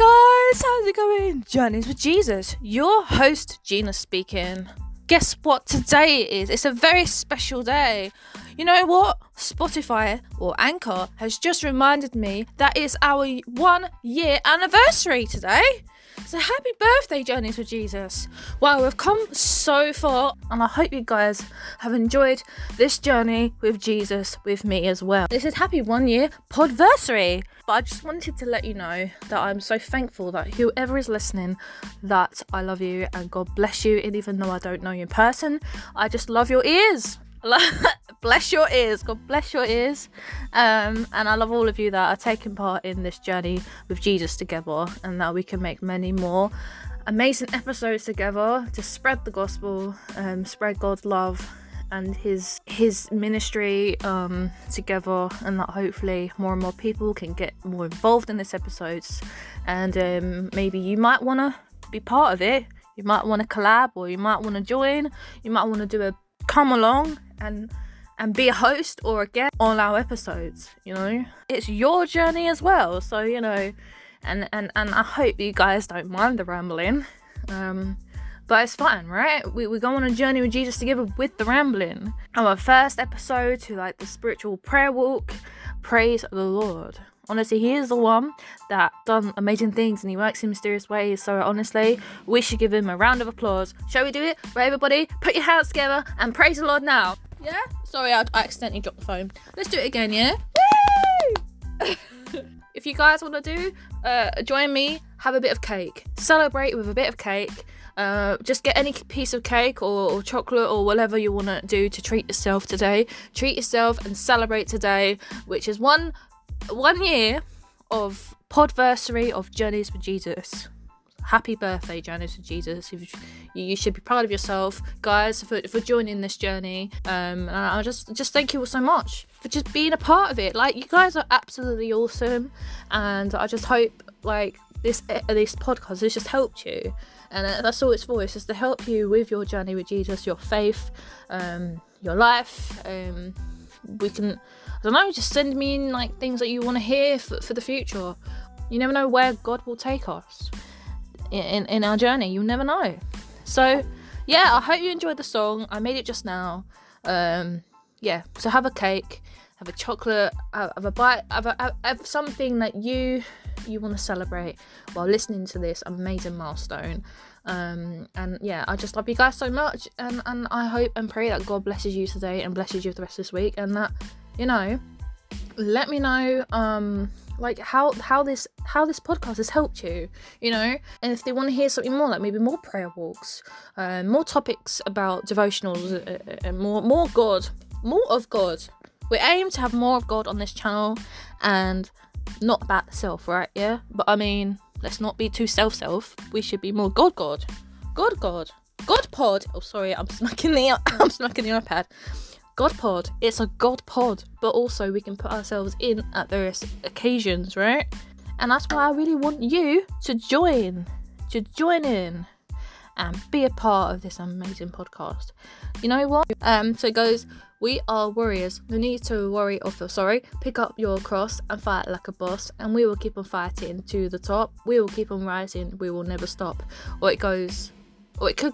guys, how's it going? Journeys with Jesus, your host Gina speaking. Guess what today is? It's a very special day. You know what? Spotify or Anchor has just reminded me that it's our 1 year anniversary today. So happy birthday, Journeys with Jesus. Wow, we've come so far, and I hope you guys have enjoyed this journey with Jesus with me as well. This is happy 1 year podversary. But I just wanted to let you know that I'm so thankful that whoever is listening, that I love you and God bless you. And even though I don't know you in person, I just love your ears. Bless your ears. God bless your ears. And I love all of you that are taking part in this journey with Jesus together, and that we can make many more amazing episodes together to spread the gospel, spread God's love and his ministry together, and that hopefully more and more people can get more involved in this episodes. And maybe you might want to be part of it. You might want to collab, or you might want to join. You might want to do a come along and be a host or a guest on our episodes. You know, it's your journey as well, so you know, and I hope you guys don't mind the rambling, but it's fine, right? We go on a journey with Jesus together with the rambling. Our first episode to like the spiritual prayer walk. Praise the Lord. Honestly, he is the one that done amazing things, and he works in mysterious ways. So honestly, we should give him a round of applause. Shall we do it? Right, everybody, put your hands together and praise the Lord now. Yeah? Sorry, I accidentally dropped the phone. Let's do it again, yeah? Woo! If you guys want to do, join me, have a bit of cake. Celebrate with a bit of cake. Just get any piece of cake or chocolate or whatever you want to do to treat yourself today. Treat yourself and celebrate today, which is one year of podversary of Journeys with Jesus. Happy birthday, Journeys with Jesus. You should be proud of yourself, guys, for joining this journey. And I just thank you all so much for just being a part of it. Like, you guys are absolutely awesome, and I just hope like this podcast has just helped you, and that's all it's for. It's just to help you with your journey with Jesus, your faith, your life. We can, I don't know, just send me in like things that you want to hear for the future. You never know where God will take us in our journey. You'll never know. So yeah, I hope you enjoyed the song. I made it just now. Yeah, so have a cake, have a chocolate, have a bite, have something that you want to celebrate while listening to this amazing milestone. And yeah, I just love you guys so much, and I hope and pray that God blesses you today and blesses you for the rest of this week, and that, you know, let me know like how this podcast has helped you, you know. And if they want to hear something more, like maybe more prayer walks, more topics about devotionals, and more God, more of God. We aim to have more of God on this channel, and not about self, right? Yeah, but I mean, let's not be too self. We should be more God pod. Oh, sorry, I'm stuck in the iPad. God pod. It's a God pod, but also we can put ourselves in at various occasions, right? And that's why I really want you to join in and be a part of this amazing podcast. You know what? So it goes. We are warriors, no need to worry or feel sorry. Pick up your cross and fight like a boss, and we will keep on fighting to the top. We will keep on rising, we will never stop. Or it could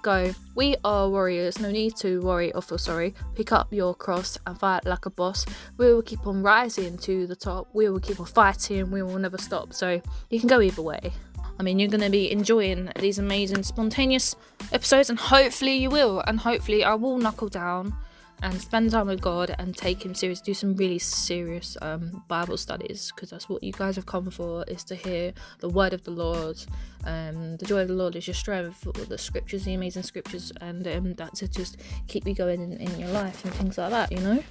go, we are warriors, no need to worry or feel sorry. Pick up your cross and fight like a boss. We will keep on rising to the top. We will keep on fighting, we will never stop. So you can go either way. I mean, you're going to be enjoying these amazing spontaneous episodes, and hopefully you will. And hopefully I will knuckle down and spend time with God and take him serious. Do some really serious Bible studies, because that's what you guys have come for, is to hear the word of the Lord. The joy of the Lord is your strength, the scriptures, the amazing scriptures, and that to just keep you going in your life and things like that, you know.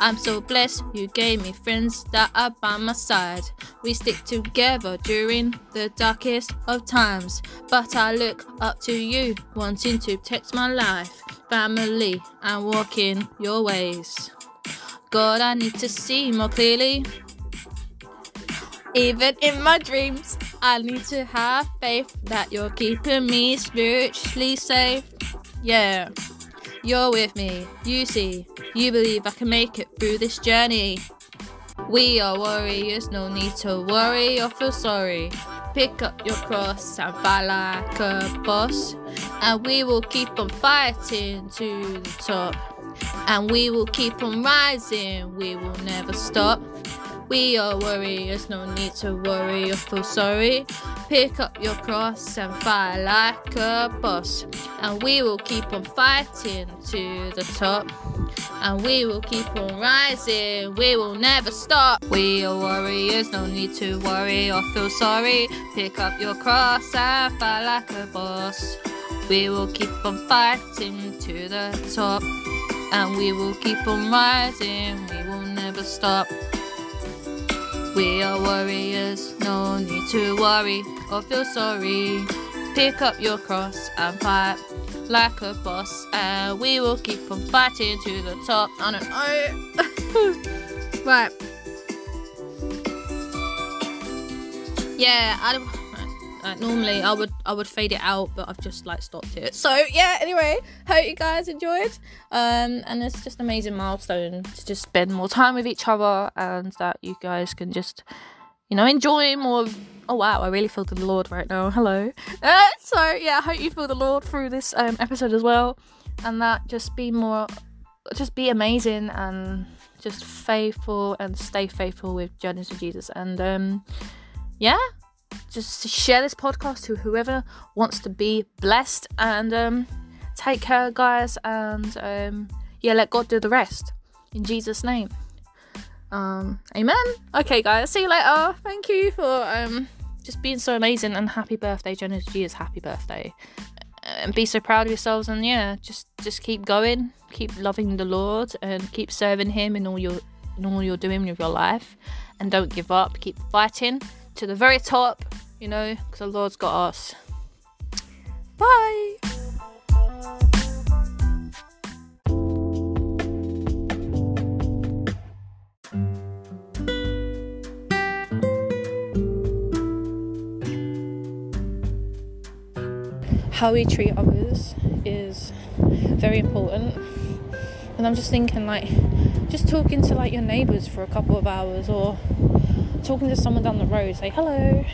I'm so blessed you gave me friends that are by my side. We stick together during the darkest of times, but I look up to you, wanting to protect my life, family, and walk in your ways. God, I need to see more clearly. Even in my dreams, I need to have faith that you're keeping me spiritually safe. Yeah, you're with me. You see, you believe I can make it through this journey. We are warriors, no need to worry or feel sorry. pick up your cross and fight like a boss. And we will keep on fighting to the top. And we will keep on rising, we will never stop. We are warriors, no need to worry or feel sorry. Pick up your cross and fight like a boss. And we will keep on fighting to the top. And we will keep on rising, we will never stop. We are warriors, no need to worry or feel sorry. Pick up your cross and fight like a boss. We will keep on fighting to the top. And we will keep on rising, we will never stop. We are warriors, no need to worry or feel sorry. Pick up your cross and fight like a boss. And we will keep on fighting to the top. I don't know. Right. Yeah, normally I would fade it out, but I've just stopped it. So yeah, anyway, hope you guys enjoyed. And it's just an amazing milestone to just spend more time with each other, and that you guys can just, enjoy more of, oh wow, I really feel the Lord right now. Hello. So yeah, I hope you feel the Lord through this episode as well, and that just be amazing and just faithful and stay faithful with Journeys with Jesus. And yeah, just to share this podcast to whoever wants to be blessed. And take care, guys, and yeah, let God do the rest in Jesus' name. Amen. Okay, guys, see you later. Thank you for just being so amazing, and happy birthday, Journeys with Jesus. Happy birthday, and be so proud of yourselves. And yeah, just keep going, keep loving the Lord, and keep serving him in all you're doing with your life, and don't give up. Keep fighting to the very top, because the Lord's got us. Bye. How we treat others is very important, and I'm just thinking, just talking to your neighbours for a couple of hours, or talking to someone down the road, say hello.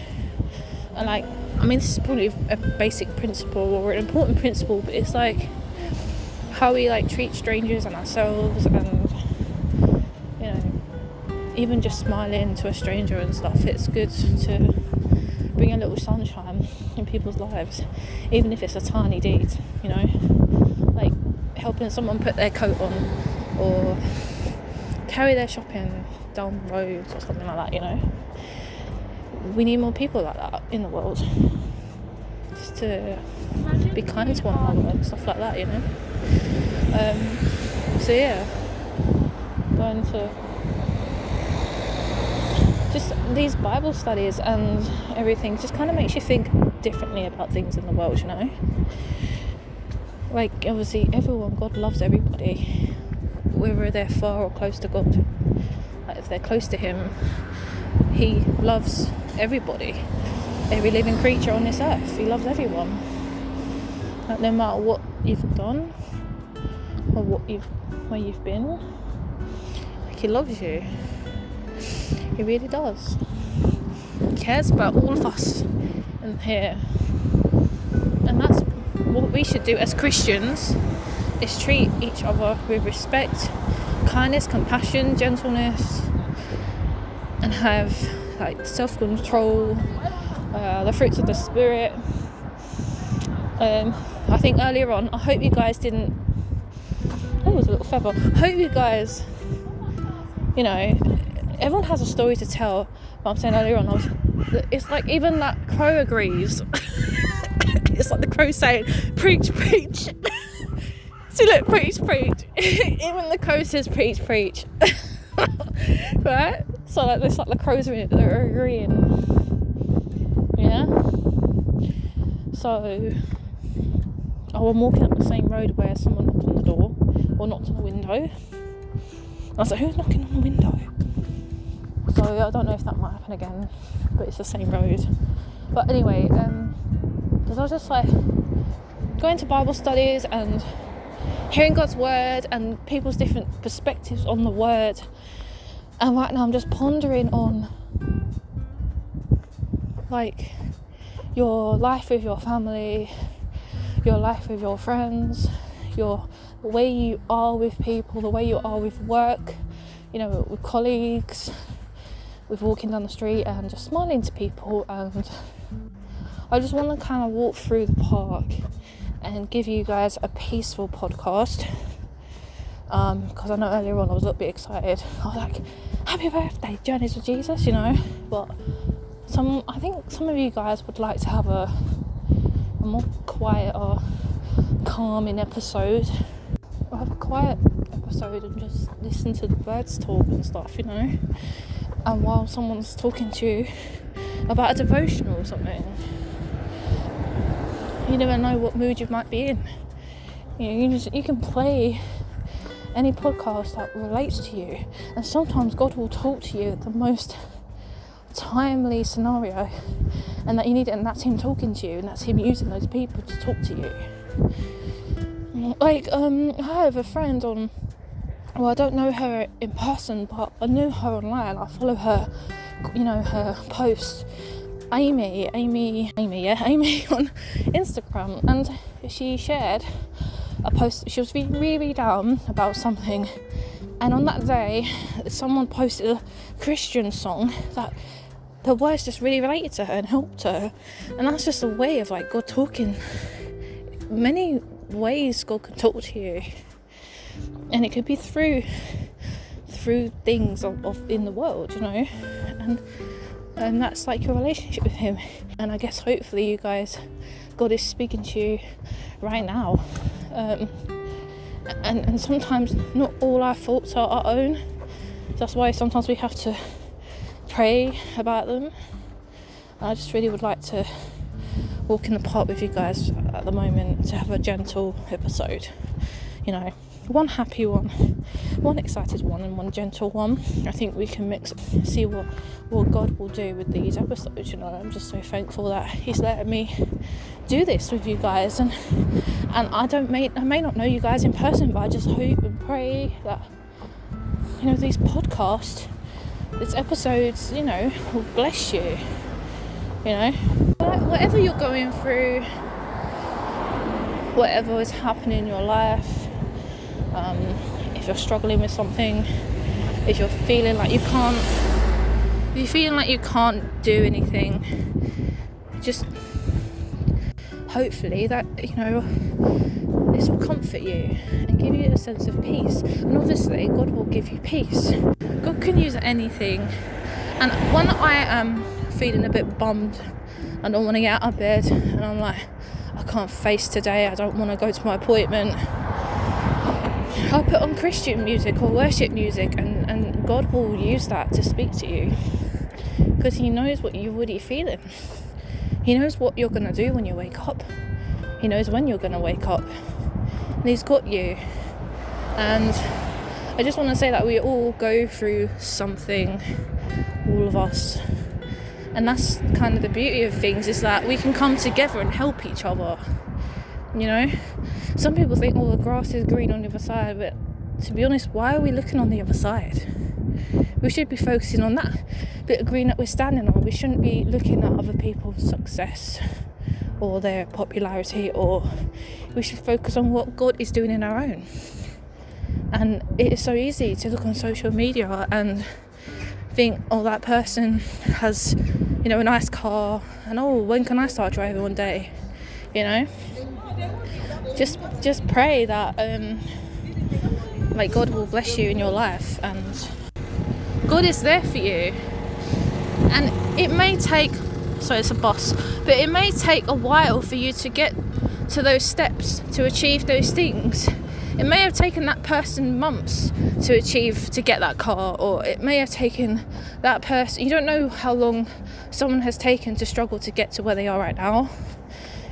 And this is probably a basic principle, or an important principle, but it's how we treat strangers and ourselves, and even just smiling to a stranger and stuff. It's good to bring a little sunshine in people's lives, even if it's a tiny deed, helping someone put their coat on, or carry their shopping down roads or something like that. We need more people like that in the world, just to be kind to one another and stuff like that. So yeah, going to just these Bible studies and everything just kind of makes you think differently about things in the world. Obviously everyone, God loves everybody, whether they're far or close to God. If they're close to him, he loves everybody, every living creature on this earth. He loves everyone, no matter what you've done or where you've been. He loves you, he really does. He cares about all of us in here, and that's what we should do as Christians, is treat each other with respect, kindness, compassion, gentleness, and have self-control, the fruits of the spirit. I think earlier on, I hope you guys didn't, oh, it was a little feather. I hope you guys, everyone has a story to tell. But I'm saying earlier on, it's even that crow agrees. It's the crow saying, preach, preach. So look, preach, preach. Even the crow says, preach, preach. Right? So the crows are agreeing. Yeah? So, I'm walking up the same road where someone knocked on the door, or knocked on the window. I was like, who's knocking on the window? So I don't know if that might happen again, but it's the same road. But anyway, because I was just going to Bible studies and hearing God's word and people's different perspectives on the word. And right now I'm just pondering on your life with your family, your life with your friends, the way you are with people, the way you are with work, you know, with colleagues, with walking down the street and just smiling to people. And I just want to kind of walk through the park and give you guys a peaceful podcast, because I know earlier on I was a little bit excited. I was like, happy birthday, Journeys with Jesus, you know. But I think some of you guys would like to have a more quieter, calming episode. Or have a quiet episode and just listen to the birds talk and stuff, you know. And while someone's talking to you about a devotional or something, you never know what mood you might be in. You know, you can play any podcast that relates to you, and sometimes God will talk to you at the most timely scenario, and that you need it, and that's Him talking to you, and that's Him using those people to talk to you. Like, I have a friend on. Well, I don't know her in person, but I knew her online. I follow her, you know, her posts. Amy on Instagram, and she shared a post. She was really down about something, and on that day, someone posted a Christian song that the words just really related to her and helped her. And that's just a way of, like, God talking. Many ways God can talk to you. And it could be through things in the world, you know, and that's like your relationship with Him. And I guess hopefully you guys, God is speaking to you right now, and sometimes not all our thoughts are our own. That's why sometimes we have to pray about them. And I just really would like to walk in the park with you guys at the moment, to have a gentle episode, you know. One happy one excited one, and one gentle one. I think we can mix, see what God will do with these episodes, you know. I'm just so thankful that He's letting me do this with you guys, and I may not know you guys in person, but I just hope and pray that, you know, these episodes, you know, will bless you, you know. Whatever you're going through, whatever is happening in your life, if you're struggling with something, if you're feeling like you can't do anything, just hopefully that, you know, this will comfort you and give you a sense of peace. And obviously God will give you peace. God can use anything. And when I am feeling a bit bummed, I don't want to get out of bed, and I'm like, I can't face today, I don't want to go to my appointment, I put on Christian music or worship music, and God will use that to speak to you, because He knows what you're already feeling. He knows what you're going to do when you wake up. He knows when you're going to wake up, and He's got you. And I just want to say that we all go through something, all of us, and that's kind of the beauty of things, is that we can come together and help each other, you know. Some people think, oh, the grass is green on the other side, but to be honest, why are we looking on the other side? We should be focusing on that bit of green that we're standing on. We shouldn't be looking at other people's success or their popularity, or we should focus on what God is doing in our own. And it is so easy to look on social media and think, oh, that person has, you know, a nice car, and oh, when can I start driving one day, you know? Just pray that like God will bless you in your life, and God is there for you. And it may take, sorry, it's a bus, but it may take a while for you to get to those steps, to achieve those things. It may have taken that person months to get that car, or it may have taken that person, you don't know how long someone has taken to struggle to get to where they are right now.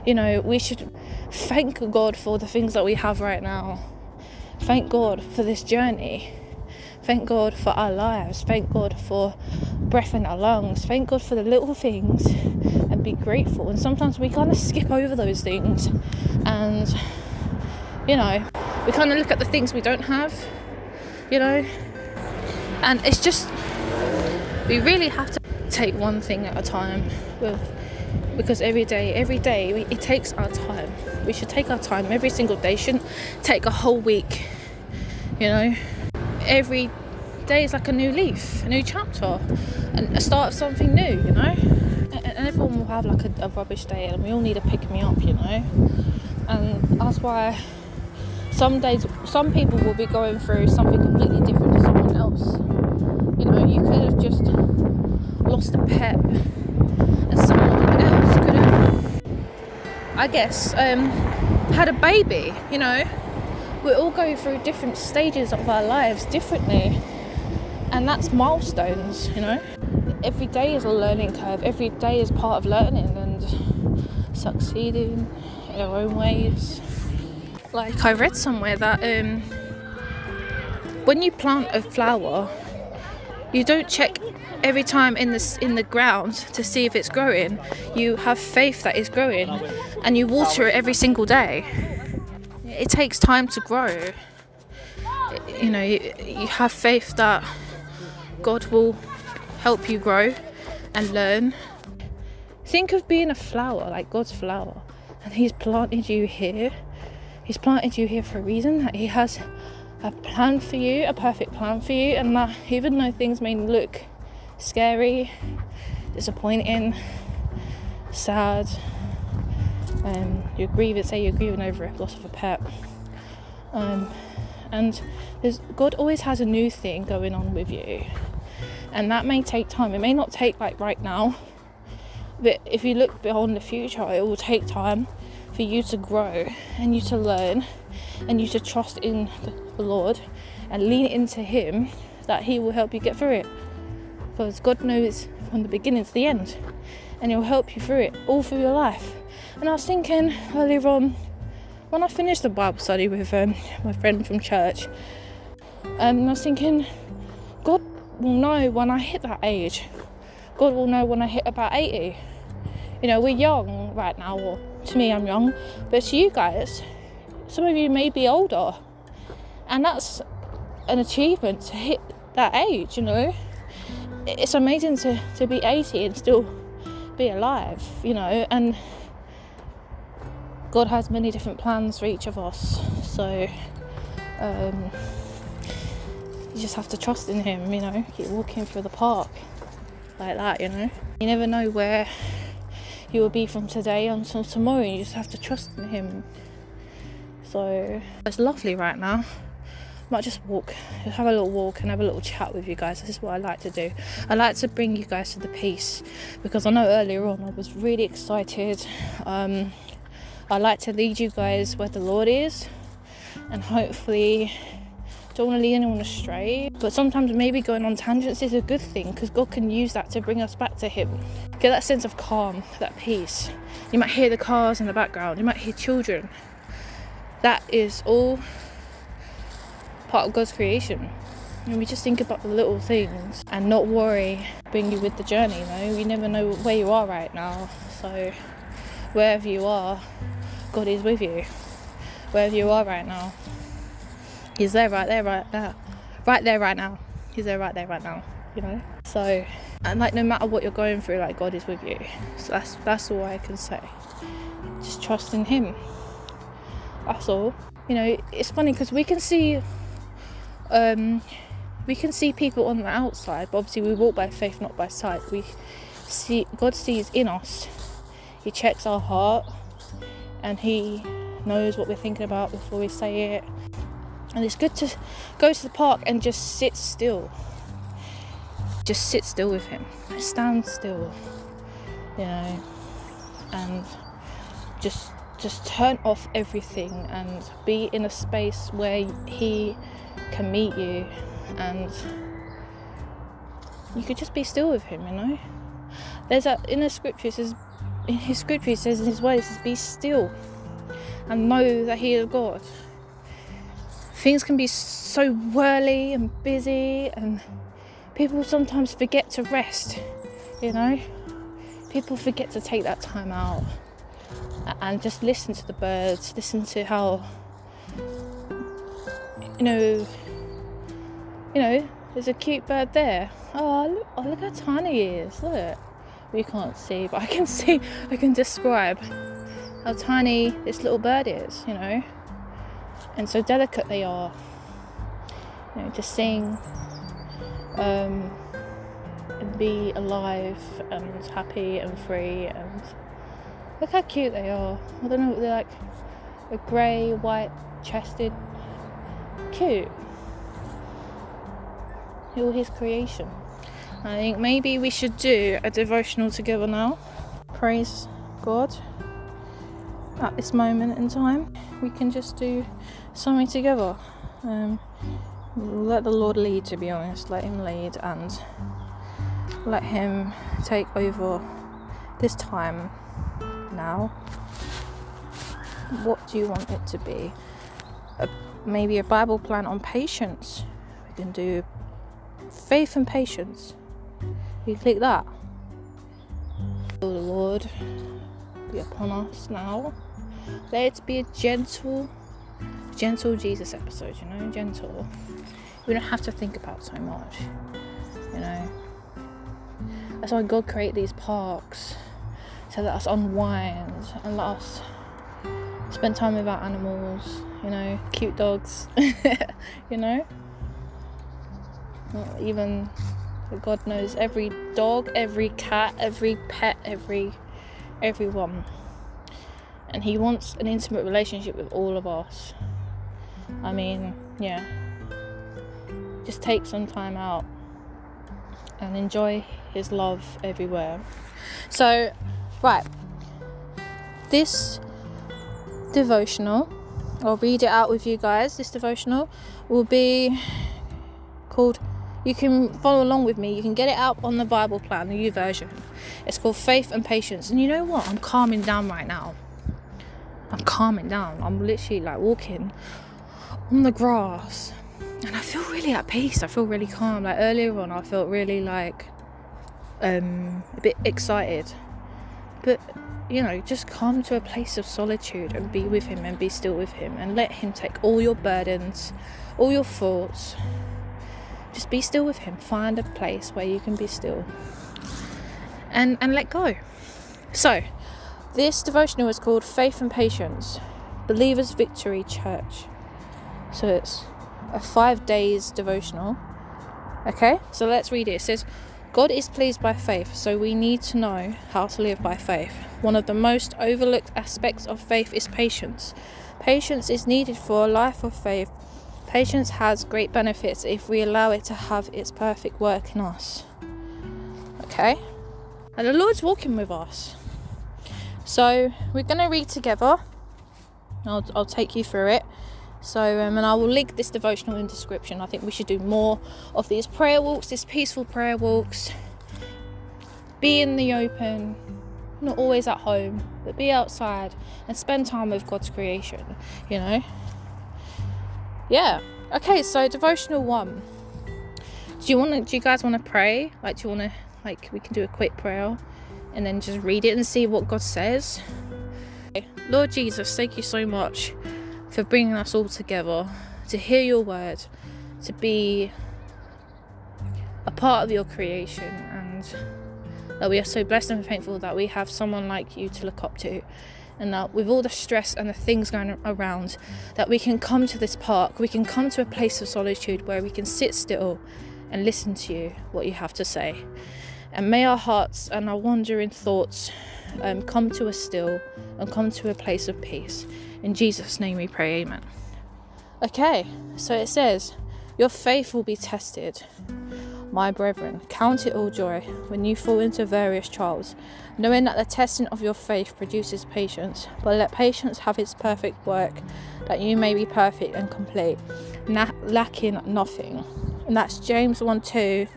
You know, we should thank God for the things that we have right now. Thank God for this journey. Thank God for our lives. Thank God for breath in our lungs. Thank God for the little things, and be grateful. And sometimes we kind of skip over those things, and, you know, we kind of look at the things we don't have, you know. And it's just, we really have to take one thing at a time with because every day it takes our time. We should take our time every single day. It shouldn't take a whole week, you know. Every day is like a new leaf, a new chapter, and a start of something new, you know. And everyone will have like a rubbish day, and we all need a pick me up, you know. And that's why some days, some people will be going through something completely different to someone else. You know, you could have just lost a pet, and someone else could have, I guess, had a baby, you know. We all go through different stages of our lives differently, and that's milestones, you know. Every day is a learning curve. Every day is part of learning and succeeding in our own ways. Like, I read somewhere that when you plant a flower, you don't check every time in the ground to see if it's growing. You have faith that it's growing, and you water it every single day. It takes time to grow. You know, you have faith that God will help you grow and learn. Think of being a flower, like God's flower, and He's planted you here. He's planted you here for a reason, that He has a plan for you, a perfect plan for you, and that even though things may look scary, disappointing, sad, you're grieving, say you're grieving over a loss of a pet, and God always has a new thing going on with you. And that may take time. It may not take like right now, but if you look beyond the future, it will take time for you to grow and you to learn and you to trust in the Lord and lean into Him, that He will help you get through it. Because God knows from the beginning to the end, and He'll help you through it all through your life. And I was thinking earlier on, when I finished the Bible study with my friend from church, and I was thinking, God will know when I hit that age. God will know when I hit about 80. You know, we're young right now, or to me I'm young, but to you guys, some of you may be older, and that's an achievement to hit that age, you know. It's amazing to be 80 and still be alive, you know. And God has many different plans for each of us, so you just have to trust in Him, you know. Keep walking through the park like that, you know. You never know where you will be from today until tomorrow, and you just have to trust in Him. So it's lovely right now. I might just have a little walk and have a little chat with you guys. This is what I like to do. I like to bring you guys to the peace, because I know earlier on I was really excited. I like to lead you guys where the Lord is, and hopefully don't want to lead anyone astray. But sometimes maybe going on tangents is a good thing, because God can use that to bring us back to Him. Get that sense of calm, that peace. You might hear the cars in the background, you might hear children. That is all part of God's creation. And we just think about the little things and not worry. Bring you with the journey, you know. You never know where you are right now, so wherever you are, God is with you. Wherever you are right now, He's there, right there, right now. Right there, right now. He's there, right there, right now. You know? So, and like, no matter what you're going through, like, God is with you. So that's all I can say. Just trust in Him. That's all. You know, it's funny because we can see people on the outside, but obviously we walk by faith, not by sight. God sees in us. He checks our heart, and He knows what we're thinking about before we say it. And it's good to go to the park and just sit still. Just sit still with Him. Stand still, you know, and just turn off everything and be in a space where He can meet you, and you could just be still with Him, you know. There's that in the scripture. It says, in His scripture, He says in His word, it says, "Be still and know that He is God." Things can be so whirly and busy, and people sometimes forget to rest, you know. People forget to take that time out and just listen to the birds, listen to how, you know, there's a cute bird there. Oh, look how tiny he is, look. you can't see, but I can see, I can describe how tiny this little bird is, you know, and so delicate they are, you know, to sing and be alive and happy and free, and look how cute they are. I don't know, they're like a grey, white chested, cute, all his creation. I think maybe we should do a devotional together now. Praise God. At this moment in time, we can just do something together. Let the Lord lead, to be honest. Let him lead and let him take over this time now. What do you want it to be? Maybe a Bible plan on patience. We can do faith and patience. You click that. The Lord be upon us now. Let it be a gentle Jesus episode, you know, gentle. We don't have to think about so much, you know. That's why God created these parks, so let us unwind and let us spend time with our animals, you know, cute dogs, you know. Even God knows every dog, every cat, every pet, everyone, and he wants an intimate relationship with all of us. I mean, yeah, just take some time out and enjoy his love everywhere. So right, this devotional, I'll read it out with you guys. This devotional will be called, you can follow along with me, you can get it out on the Bible plan, the YouVersion. It's called Faith and Patience. And you know what? I'm calming down right now. I'm calming down. I'm literally like walking on the grass. And I feel really at peace. I feel really calm. Like earlier on, I felt really like a bit excited. But, you know, just come to a place of solitude and be with him and be still with him. And let him take all your burdens, all your thoughts. Just be still with him. Find a place where you can be still. And let go. So, this devotional is called Faith and Patience, Believers Victory Church. So it's a 5 days devotional. Okay, so let's read it. It says, God is pleased by faith, so we need to know how to live by faith. One of the most overlooked aspects of faith is patience. Patience is needed for a life of faith. Patience has great benefits if we allow it to have its perfect work in us. Okay? And the Lord's walking with us. So we're going to read together. I'll take you through it. So, and I will link this devotional in description. I think we should do more of these prayer walks, these peaceful prayer walks. Be in the open, not always at home, but be outside and spend time with God's creation, you know? Yeah. Okay, so devotional one. Do you guys want to pray? Like, do you want to, like, we can do a quick prayer and then just read it and see what God says. Lord Jesus, thank you so much for bringing us all together to hear your word, to be a part of your creation, and that we are so blessed and thankful that we have someone like you to look up to, and that with all the stress and the things going around, that we can come to this park, we can come to a place of solitude where we can sit still and listen to you, what you have to say. And may our hearts and our wandering thoughts come to a still and come to a place of peace. In Jesus' name we pray, amen. Okay, so it says, your faith will be tested. My brethren, count it all joy when you fall into various trials, knowing that the testing of your faith produces patience. But let patience have its perfect work, that you may be perfect and complete, lacking nothing. And that's James 1:2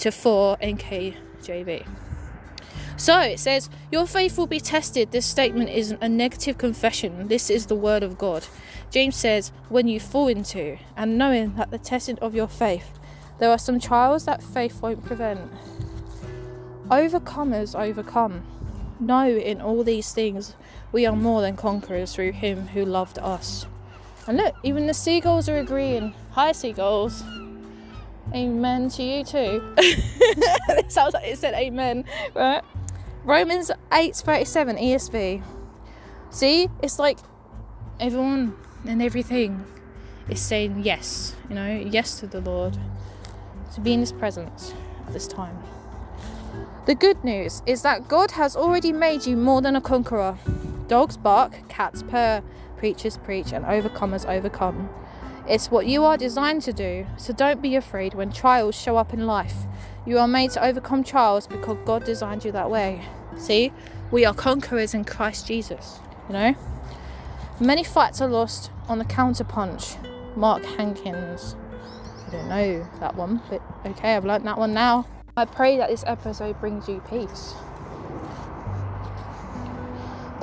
to 4 NKJV. So it says, your faith will be tested. This statement isn't a negative confession. This is the word of God. James says, when you fall into, and knowing that the testing of your faith, there are some trials that faith won't prevent. Overcomers overcome. Know in all these things, we are more than conquerors through him who loved us. And look, even the seagulls are agreeing. Hi, seagulls. Amen to you too. It sounds like it said amen, right? Romans 8:37 ESV. See, it's like everyone and everything is saying yes, you know, yes to the Lord, to be in His presence at this time. The good news is that God has already made you more than a conqueror. Dogs bark, cats purr, preachers preach, and overcomers overcome. It's what you are designed to do, so don't be afraid when trials show up in life. You are made to overcome trials because God designed you that way. See, we are conquerors in Christ Jesus, you know. Many fights are lost on the counterpunch. Mark Hankins. I don't know that one, but okay, I've learnt that one now. I pray that this episode brings you peace.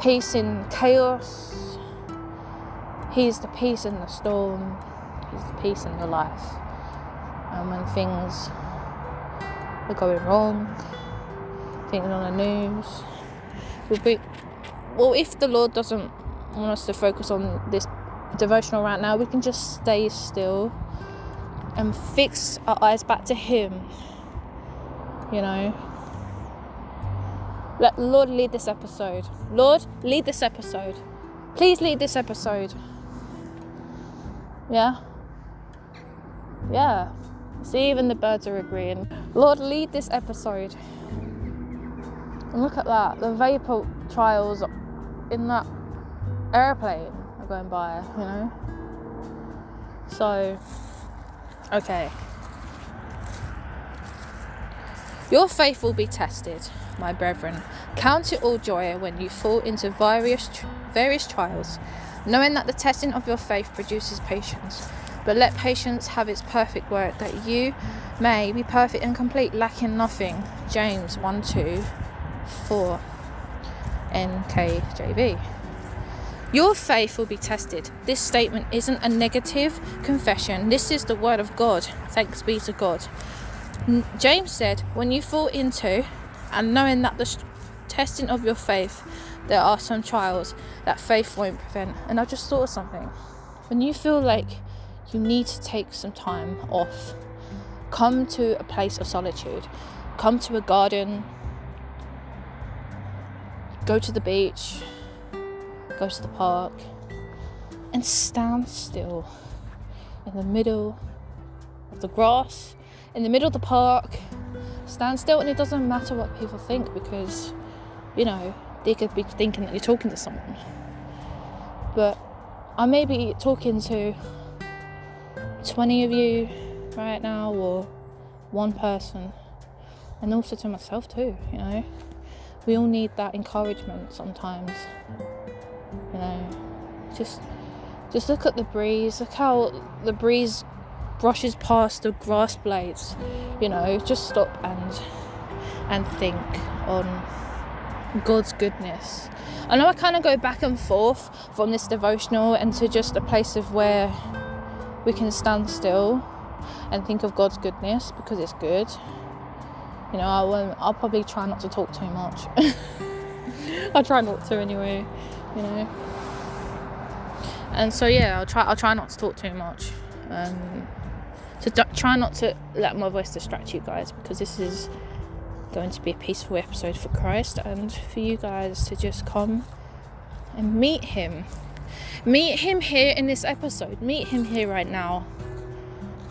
Peace in chaos. He's the peace in the storm. He's the peace in your life. And when things are going wrong, things on the news, if the Lord doesn't want us to focus on this devotional right now, we can just stay still and fix our eyes back to Him, you know. Let the Lord lead this episode. Lord, lead this episode. Please lead this episode. Yeah. See, even the birds are agreeing. Lord, lead this episode. And look at that, the vapor trials in that airplane are going by, you know. So, okay. Your faith will be tested, my brethren. Count it all joy when you fall into various trials, knowing that the testing of your faith produces patience. But let patience have its perfect work, that you may be perfect and complete, lacking nothing. James 1:2-4 NKJV. Your faith will be tested. This statement isn't a negative confession. This is the word of God. Thanks be to God. James said, when you fall into, and knowing that the testing of your faith, there are some trials that faith won't prevent. And I just thought of something. When you feel like you need to take some time off, come to a place of solitude. Come to a garden. Go to the beach. Go to the park and stand still in the middle of the grass, in the middle of the park. Stand still, and it doesn't matter what people think, because, you know, they could be thinking that you're talking to someone. But I may be talking to 20 of you right now, or one person, and also to myself too, you know. We all need that encouragement sometimes. You know, just look at the breeze. Look how the breeze brushes past the grass blades. You know, just stop and think on God's goodness. I know I kind of go back and forth from this devotional and to just a place of where we can stand still and think of God's goodness, because it's good. You know, I'll probably try not to talk too much. I try not to anyway. You know, and so yeah, I'll try not to talk too much, try not to let my voice distract you guys, because this is going to be a peaceful episode for Christ and for you guys to just come and meet him here in this episode. Meet him here right now,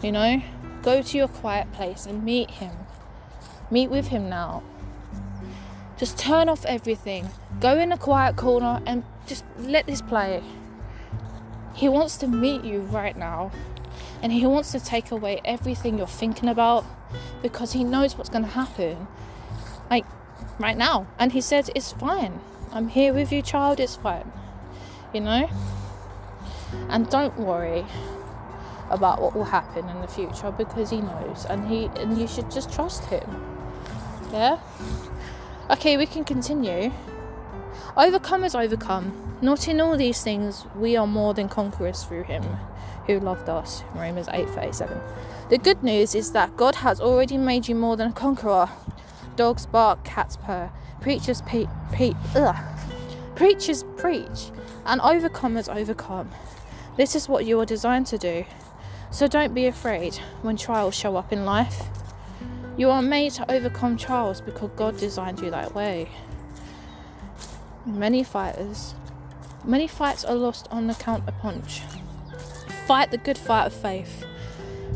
you know. Go to your quiet place and meet with him now. Just turn off everything. Go in a quiet corner and just let this play. He wants to meet you right now. And he wants to take away everything you're thinking about, because he knows what's going to happen. Like, right now. And he says, it's fine. I'm here with you, child. It's fine. You know? And don't worry about what will happen in the future, because he knows. And you should just trust him. Yeah? Okay, we can continue. Overcomers overcome. Not in all these things, we are more than conquerors through him who loved us. Romans 8:37. The good news is that God has already made you more than a conqueror. Dogs bark, cats purr. Preachers preach, and overcomers overcome. This is what you are designed to do. So don't be afraid when trials show up in life. You are made to overcome trials because God designed you that way. Many fights are lost on account of punch. Fight the good fight of faith.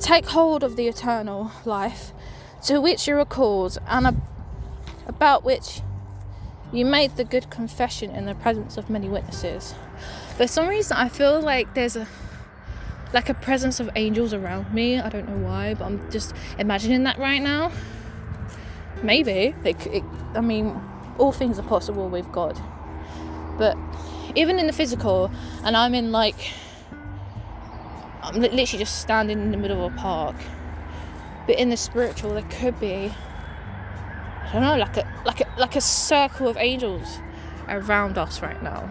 Take hold of the eternal life to which you are called and about which you made the good confession in the presence of many witnesses. For some reason, I feel like there's a presence of angels around me. I don't know why, but I'm just imagining that right now. Maybe. All things are possible with God. But even in the physical, and I'm literally just standing in the middle of a park. But in the spiritual, there could be, like a circle of angels around us right now,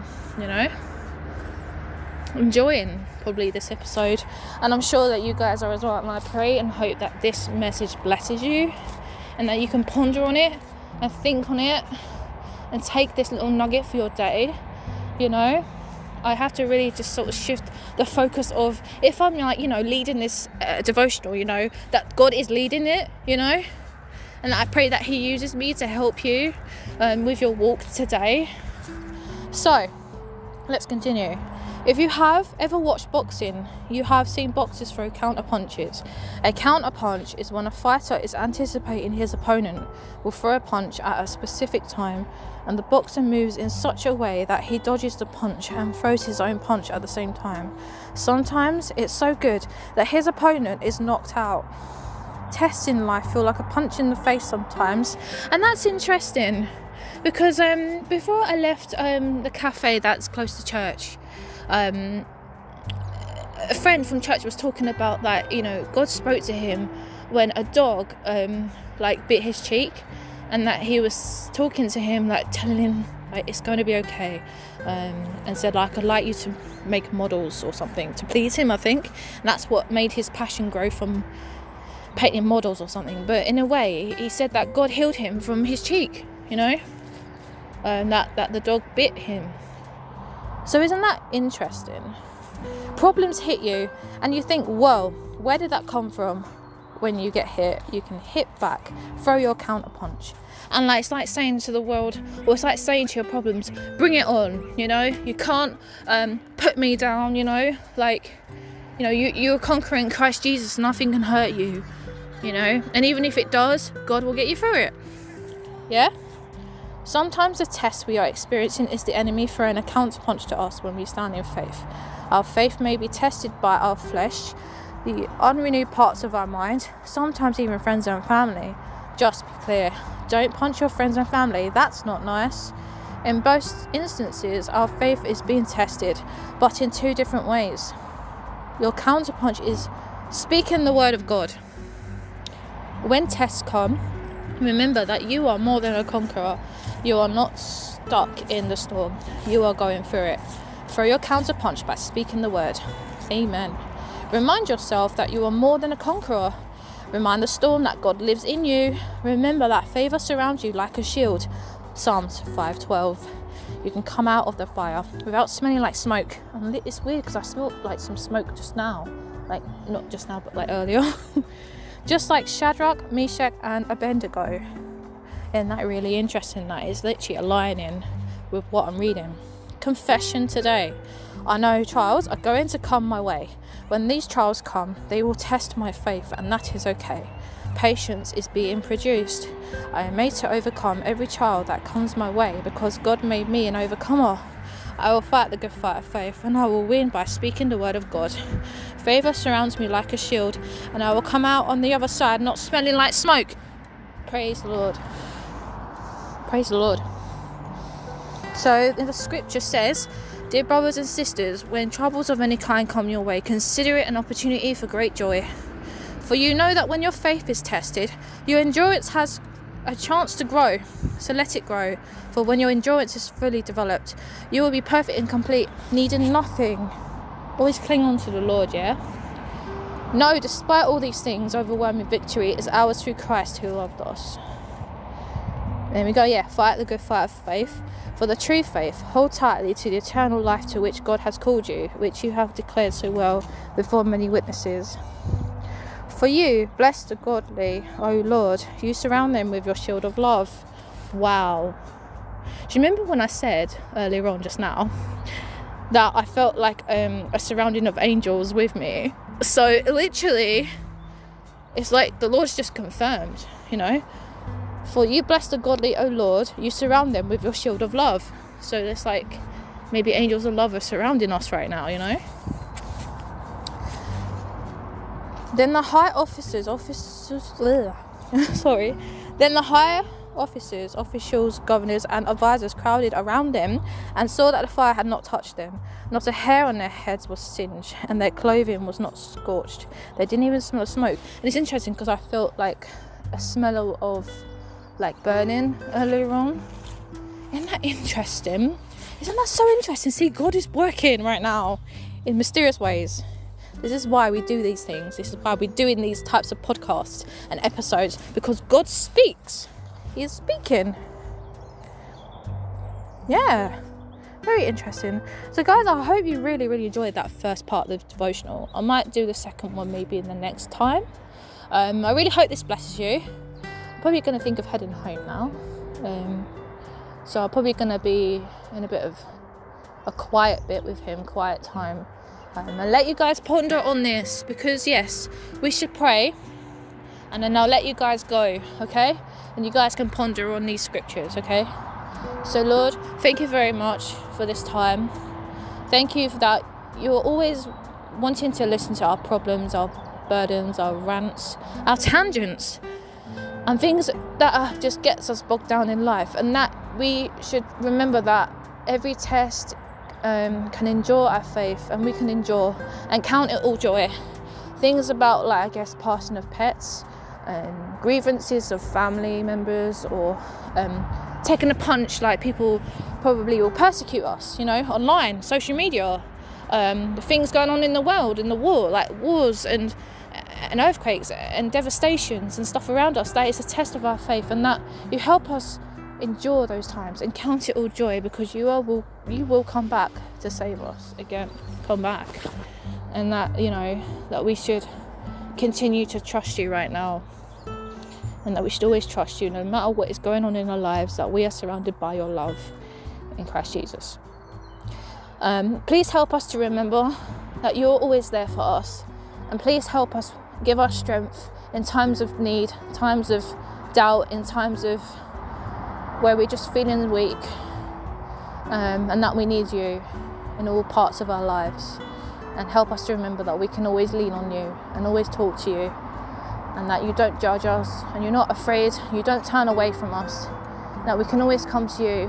Enjoying probably this episode, and I'm sure that you guys are as well, and I pray and hope that this message blesses you and that you can ponder on it and think on it and take this little nugget for your day. I have to really just sort of shift the focus of, if I'm leading this devotional, that God is leading it, and I pray that he uses me to help you with your walk today. So let's continue. If you have ever watched boxing, you have seen boxers throw counter punches. A counter punch is when a fighter is anticipating his opponent will throw a punch at a specific time, and the boxer moves in such a way that he dodges the punch and throws his own punch at the same time. Sometimes it's so good that his opponent is knocked out. Tests in life feel like a punch in the face sometimes, and that's interesting because before I left the cafe that's close to church, a friend from church was talking about that, God spoke to him when a dog bit his cheek, and that he was talking to him, telling him it's going to be okay, and said I'd like you to make models or something to please him, I think, and that's what made his passion grow from painting models or something. But in a way, he said that God healed him from his cheek, that the dog bit him. So isn't that interesting? Problems hit you and you think, whoa, where did that come from? When you get hit, you can hit back, throw your counterpunch. And it's like saying to the world, or it's like saying to your problems, bring it on, You can't put me down, You're conquering Christ Jesus, nothing can hurt you, And even if it does, God will get you through it. Yeah? Sometimes the test we are experiencing is the enemy throwing a counterpunch to us when we stand in faith. Our faith may be tested by our flesh, the unrenewed parts of our mind, sometimes even friends and family. Just be clear, don't punch your friends and family, that's not nice. In both instances, our faith is being tested, but in two different ways. Your counterpunch is speaking the word of God. When tests come, remember that you are more than a conqueror. You are not stuck in the storm. You are going through it. Throw your counterpunch by speaking the word. Amen. Remind yourself that you are more than a conqueror. Remind the storm that God lives in you. Remember that favor surrounds you like a shield. Psalms 5:12. You can come out of the fire without smelling like smoke. And it's weird because I smelled like some smoke just now. Not just now, but earlier. Just like Shadrach, Meshach, and Abednego. And that really interesting, that is literally aligning with what I'm reading. Confession today. I know trials are going to come my way. When these trials come, they will test my faith, and that is okay. Patience is being produced. I am made to overcome every trial that comes my way because God made me an overcomer. I will fight the good fight of faith, and I will win by speaking the word of God. Favor surrounds me like a shield, and I will come out on the other side not smelling like smoke. Praise the Lord. Praise the Lord. So the scripture says, dear brothers and sisters, when troubles of any kind come your way, consider it an opportunity for great joy. For you know that when your faith is tested, your endurance has a chance to grow, so let it grow. For when your endurance is fully developed, you will be perfect and complete, needing nothing. Always cling on to the Lord, yeah? No, despite all these things, overwhelming victory is ours through Christ who loved us. And we go, fight the good fight of faith. For the true faith, hold tightly to the eternal life to which God has called you, which you have declared so well before many witnesses. For you, bless the godly, O Lord, you surround them with your shield of love. Wow. Do you remember when I said earlier on just now that I felt like a surrounding of angels with me? So literally, it's like the Lord's just confirmed, For you bless the godly, O Lord, you surround them with your shield of love. So it's like maybe angels of love are surrounding us right now, Then the high officers, officials, governors and advisors crowded around them and saw that the fire had not touched them. Not a hair on their heads was singed and their clothing was not scorched. They didn't even smell smoke. And it's interesting because I felt like a smell of burning earlier on. Isn't that interesting? Isn't that so interesting? See, God is working right now in mysterious ways. This is why we do these things. This is why we're doing these types of podcasts and episodes, because God speaks. He is speaking. Yeah. Very interesting. So guys, I hope you really, really enjoyed that first part of the devotional. I might do the second one maybe in the next time. I really hope this blesses you. I'm probably going to think of heading home now. So I'm probably going to be in a bit of a quiet bit with him, quiet time. I'll let you guys ponder on this because, yes, we should pray. And then I'll let you guys go, okay? And you guys can ponder on these scriptures, okay? So, Lord, thank you very much for this time. Thank you for that. You're always wanting to listen to our problems, our burdens, our rants, our tangents and things that just gets us bogged down in life, and that we should remember that every test can endure our faith, and we can endure and count it all joy. Things about passing of pets, grievances of family members, or taking a punch, people probably will persecute us, online, social media, the things going on in the world, in the war, wars and earthquakes and devastations and stuff around us. That is a test of our faith, and that you help us endure those times and count it all joy, because you will come back to save us again. Come back. And that that we should continue to trust you right now, and that we should always trust you no matter what is going on in our lives, that we are surrounded by your love in Christ Jesus. Please help us to remember that you're always there for us, and please help us, give us strength in times of need, times of doubt, in times of where we're just feeling weak, and that we need you in all parts of our lives. And help us to remember that we can always lean on you and always talk to you, and that you don't judge us and you're not afraid, you don't turn away from us, that we can always come to you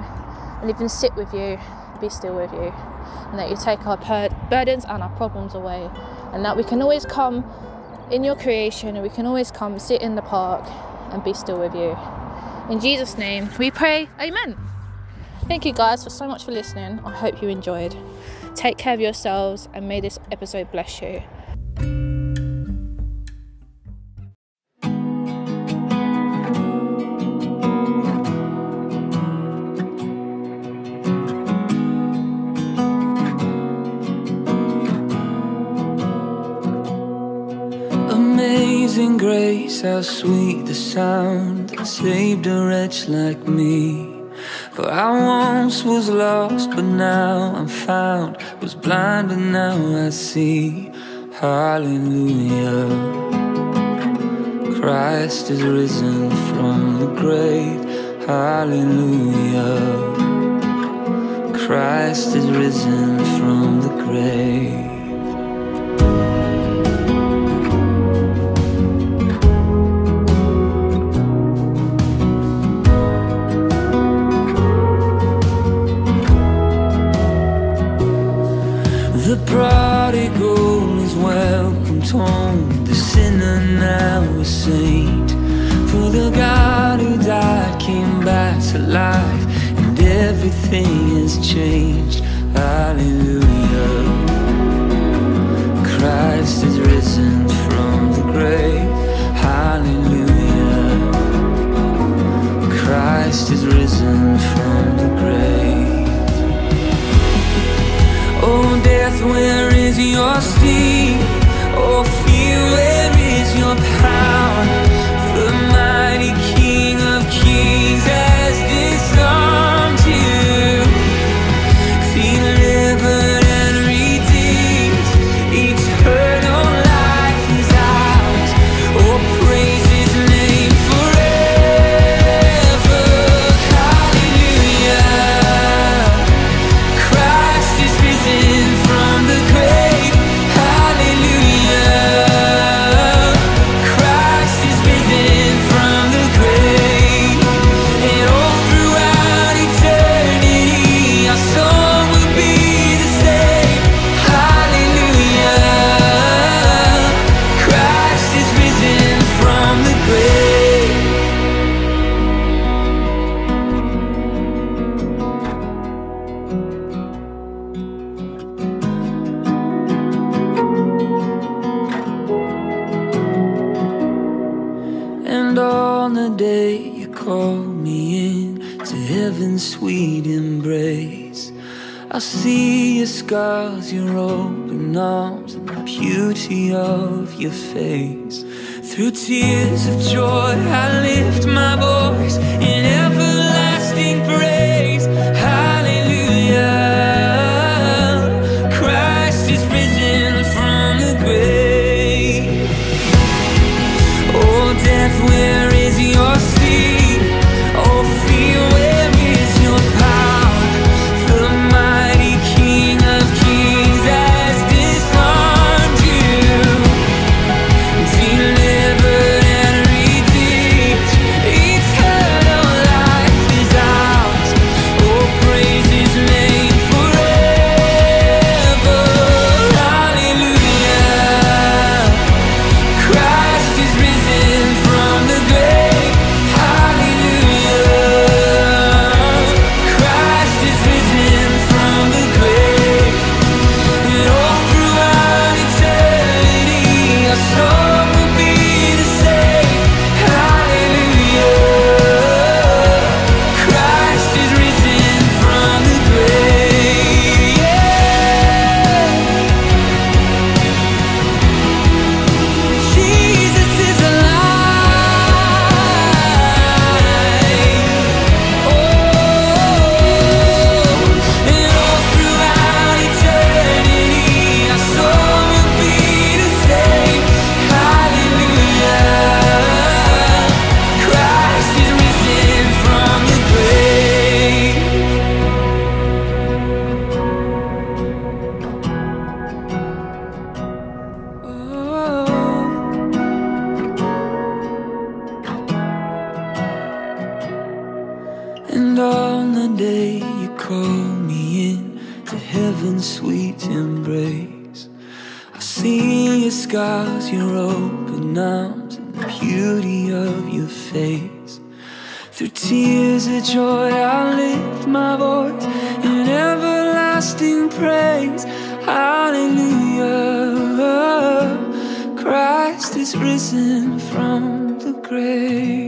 and even sit with you, be still with you, and that you take our burdens and our problems away, and that we can always come in your creation, and we can always come sit in the park and be still with you. In Jesus' name we pray, amen. Thank you guys so much for listening. I hope you enjoyed. Take care of yourselves, and may this episode bless you. Grace, how sweet the sound that saved a wretch like me. For I once was lost, but now I'm found, was blind, but now I see. Hallelujah, Christ is risen from the grave. Hallelujah, Christ is risen from the grave. Home, the sinner now a saint, for the God who died came back to life, and everything has changed. Hallelujah, Christ is risen from the grave. Hallelujah, Christ Christ is risen from the grave. Oh, death, where is your sting? Oh, fear, where is your power? The mighty King of Kings has disarmed you. 'Cause he delivered and redeemed, eternal life is ours. Oh, praise his name forever. Hallelujah. Christ is risen from the grave. Hallelujah. Christ is risen from the grave. And all throughout eternity, our song will be the same. Hallelujah. Christ is risen from the grave. And on the day you called me in to heaven's sweet embrace, I see your scars, your open arms, and the beauty of your face. Through tears of joy, I lift my voice in everlasting praise. Hallelujah. Christ is risen from the grave. Oh, death, where is your sting? Oh, fear, where is your power? The mighty King of Kings has disarmed you. Delivered and redeemed, eternal life is ours. Oh, praise his name forever. Hallelujah. Christ is risen from the grave. Hallelujah. Christ is risen from the grave. And all throughout eternity, our song will be the same. Hallelujah. Christ is risen from the grave. Jesus is alive. Oh, and all throughout eternity, our soul will be the same. Hallelujah. Christ is risen from the grave. Oh. And on the day you called me in to heaven's sweet embrace, I see your scars, your open arms, and the beauty of your face. Through tears of joy, I lift my voice in everlasting praise. Hallelujah. Christ is risen from the grave.